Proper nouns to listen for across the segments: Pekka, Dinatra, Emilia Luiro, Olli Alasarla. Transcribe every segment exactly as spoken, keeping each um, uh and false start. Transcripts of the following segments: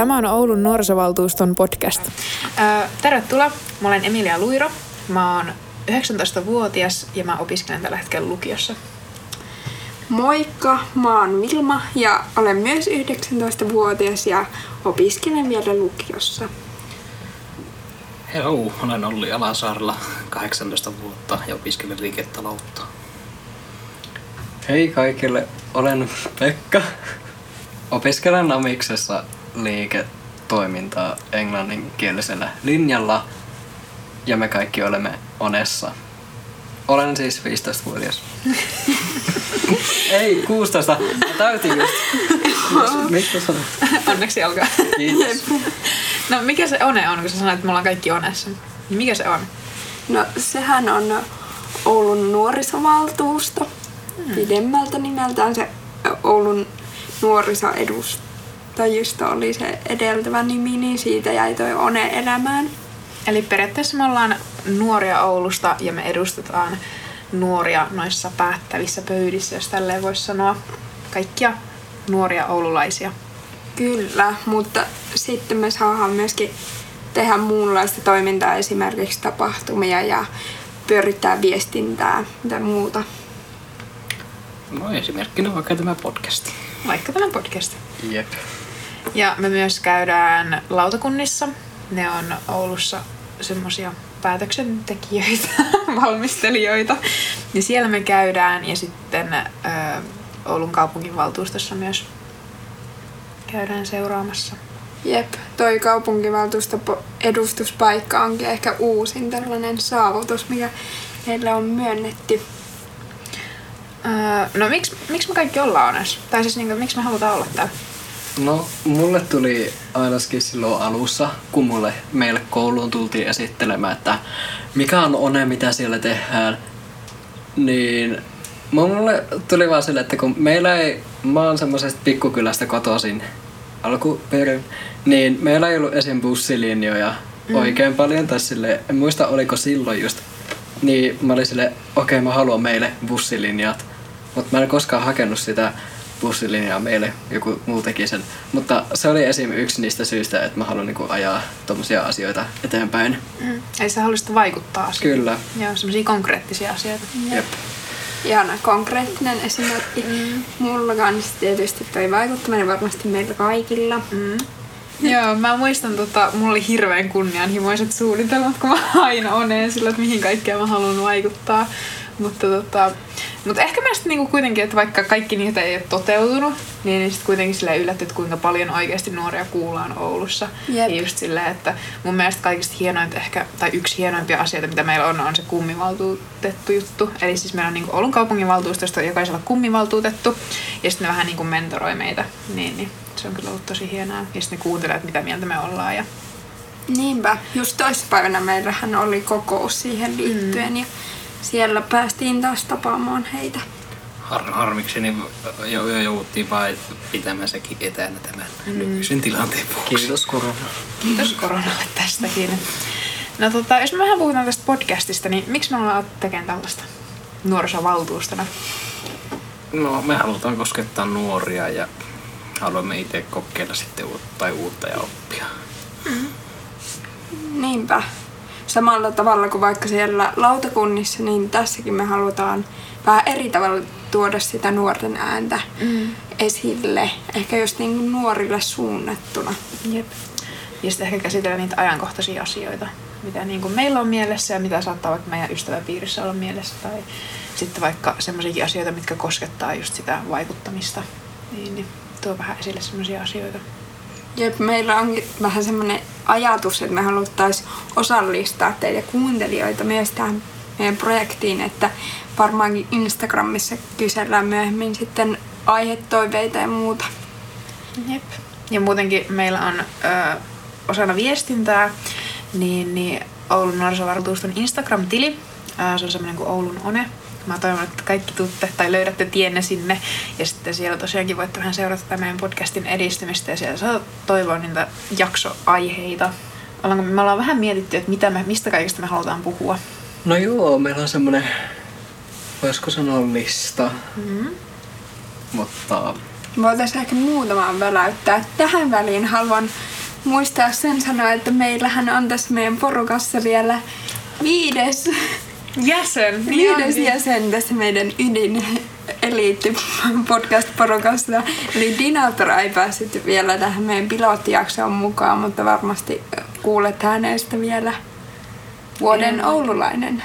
Tämä on Oulun nuorisovaltuuston podcast. Öö, tervetuloa. Mä olen Emilia Luiro. Mä oon yhdeksäntoistavuotias ja mä opiskelen tällä hetkellä lukiossa. Moikka, mä oon Vilma ja olen myös yhdeksäntoistavuotias ja opiskelen vielä lukiossa. Hello, olen Olli Alasarla, kahdeksantoista vuotta ja opiskelen liiketaloutta. Hei kaikille, olen Pekka. Opiskelen Amiksessa liiketoimintaa englanninkielisellä linjalla ja me kaikki olemme Onessa. Olen siis viisitoistavuotias. Ei, kuusitoista. Mä täytin just. Mistä sanoit? Onneksi alkaa. Kiitos. No mikä se One on, kun sä sanoit, että me ollaan kaikki Onessa? Mikä se on? No sehän on Oulun nuorisovaltuusto. Hmm. Pidemmältä nimeltään se Oulun nuorisoedustajisto oli se edeltävä nimi, niin siitä jäi toi One elämään. Eli periaatteessa me ollaan nuoria Oulusta ja me edustetaan nuoria noissa päättävissä pöydissä, jos tälleen voisi sanoa. Kaikkia nuoria oululaisia. Kyllä, mutta sitten me saadaan myöskin tehdä muunlaista toimintaa, esimerkiksi tapahtumia ja pyörittää viestintää ja muuta. No esimerkkinä vaikka tämä podcast. Vaikka tämä podcast. Jep. Ja me myös käydään lautakunnissa. Ne on Oulussa semmoisia päätöksentekijöitä, valmistelijoita. Ja siellä me käydään ja sitten ö, Oulun kaupunginvaltuustossa myös käydään seuraamassa. Jep, toi kaupunginvaltuuston edustuspaikka onkin ehkä uusin tällainen saavutus, mikä meillä on myönnetty. Öö, no miksi, miksi me kaikki ollaan Onessa? Tai siis niin, miksi me halutaan olla täällä? No, mulle tuli ainakin silloin alussa, kun mulle, meille kouluun tultiin esittelemään, että mikä on One, mitä siellä tehdään, niin mulle tuli vaan sille, että kun meillä ei, mä oon semmoisesta pikkukylästä kotoisin alkuperin, niin meillä ei ollut esim. Bussilinjoja mm. oikein paljon, tai sille, en muista oliko silloin just, niin mä olin silleen, okei okay, mä haluan meille bussilinjat, mutta mä en koskaan hakenut sitä bussilinjaa meille, joku muu teki sen. Mutta se oli esim. Yksi niistä syistä, että mä haluan niinku ajaa tommosia asioita eteenpäin. Mm. Eli sä haluaisit vaikuttaa asioihin. Kyllä. Joo, semmosia konkreettisia asioita. Jep. Jep. Ihana konkreettinen esimerkki. Mm. Mulla kanssa tietysti toi vaikuttaminen varmasti meillä kaikilla. Mm. Joo, mä muistan, tota, mulla oli hirveän kunnianhimoiset suunnitelmat, kun mä aina Oneen sillä, että mihin kaikkea mä haluan vaikuttaa. Mutta tota, mut ehkä mä sitten niinku kuitenkin, että vaikka kaikki niitä ei ole toteutunut, niin sitten kuitenkin silleen yllätty, että kuinka paljon oikeasti nuoria kuullaan Oulussa. Jep. Ja just silleen, että mun mielestä kaikista hienointa ehkä, tai yksi hienoimpia asioita, mitä meillä on, on se kummivaltuutettu juttu. Eli siis meillä on niinku Oulun kaupunginvaltuustosta jokaisella kummivaltuutettu, ja sitten ne vähän niinku mentoroi meitä. Niin, niin. Se on kyllä ollut tosi hienoa. Ja sitten ne kuuntelee, että mitä mieltä me ollaan. Ja... Niinpä. Just toissapäivänä meillähän oli kokous siihen liittyen. Mm. Ja siellä päästiin taas tapaamaan heitä. Har- harmiksi niin jo, jo jouttiin vain pitämään sekin etänä tämän mm. nykyisen tilanteen vuoksi. Kiitos korona. Kiitos koronalle tästäkin. No tota, jos me vähän puhutaan tästä podcastista, niin miksi me ollaan tekemään tällaista nuorisovaltuustona? No me halutaan koskettaa nuoria ja haluamme itse kokeilla sitten uutta, uutta ja oppia. Mm. Niinpä. Samalla tavalla kuin vaikka siellä lautakunnissa, niin tässäkin me halutaan vähän eri tavalla tuoda sitä nuorten ääntä mm. esille. Ehkä just niin nuorille suunnattuna. Jep. Ja sitten ehkä käsitellä niitä ajankohtaisia asioita, mitä niin kuin meillä on mielessä ja mitä saattaa vaikka meidän ystäväpiirissä olla mielessä. Tai sitten vaikka sellaisiakin asioita, mitkä koskettaa just sitä vaikuttamista. Niin, niin. Tuo vähän esille semmoisia asioita. Jep, meillä on vähän semmoinen ajatus, että me haluttaisiin osallistaa teitä kuuntelijoita myös tähän meidän projektiin, että varmaankin Instagramissa kysellään myöhemmin sitten aihetoiveita ja muuta. Jep. Ja muutenkin meillä on ö, osana viestintää, niin, niin Oulun nuorisovaltuuston Instagram-tili, ö, se on semmoinen kuin Oulun One. Mä toivon, että kaikki tuutte tai löydätte tienne sinne. Ja sitten siellä tosiaankin voitte vähän seurata tämän meidän podcastin edistymistä. Ja siellä saa toivoa niitä jaksoaiheita. Me ollaan vähän mietitty, että mitä me, mistä kaikesta me halutaan puhua. No joo, meillä on semmoinen, voisiko sanoa lista. Mm-hmm. Mutta voitaisiin ehkä muutamaan väläyttää. Tähän väliin haluan muistaa sen sanoa, että meillähän on tässä meidän porukassa vielä viides jäsen, viides jäsen tässä meidän ydin eliitti-podcast-porukassa. Eli Dinatra ei päässyt vielä tähän meidän pilottijaksoon mukaan, mutta varmasti kuulet hänestä vielä vuoden oululainen.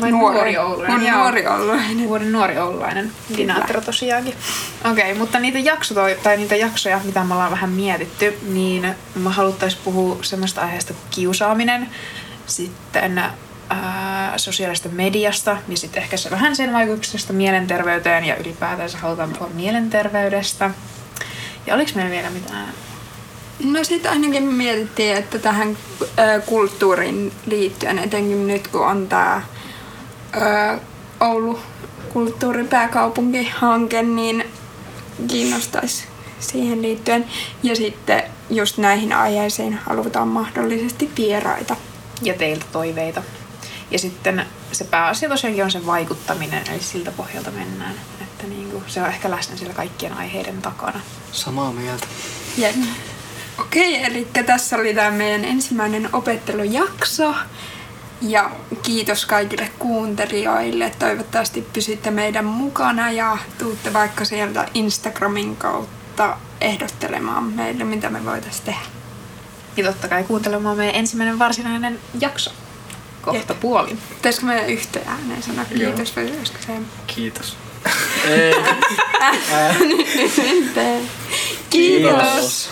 Vai nuori, nuori oululainen. Nuori oululainen. Vuoden nuori oululainen. Dinatra tosiaankin. Okei, okay, mutta niitä, jakso, tai niitä jaksoja, mitä me ollaan vähän mietitty, niin me haluttais puhua semmoista aiheesta kuin kiusaaminen, sitten ää, sosiaalista mediasta, niin sitten ehkä se vähän sen vaikutuksesta mielenterveyteen ja ylipäätänsä halutaan puhua mielenterveydestä. Ja oliko meillä vielä mitään? No sitten ainakin me mietittiin, että tähän kulttuuriin liittyen, etenkin nyt kun on tämä Oulu kulttuuripääkaupunkihanke, niin kiinnostaisi siihen liittyen. Ja sitten just näihin aiheisiin halutaan mahdollisesti vieraita. Ja teiltä toiveita. Ja sitten se pääasia tosiaankin on se vaikuttaminen, eli siltä pohjalta mennään. Että niinku, se on ehkä läsnä siellä kaikkien aiheiden takana. Samaa mieltä. Jep. Okei, eli tässä oli tämä meidän ensimmäinen opettelujakso ja kiitos kaikille kuuntelijoille. Toivottavasti pysytte meidän mukana ja tuutte vaikka sieltä Instagramin kautta ehdottelemaan meille, mitä me voitaisiin tehdä. Ja totta kai kuuntelemaan meidän ensimmäinen varsinainen jakso kohta puolin. Pitäisikö meidän yhteen ääneen sanoa kiitos vai olisiko se? Kiitos. Ei. Kiitos.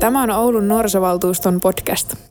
Tämä on Oulun nuorisovaltuuston podcast.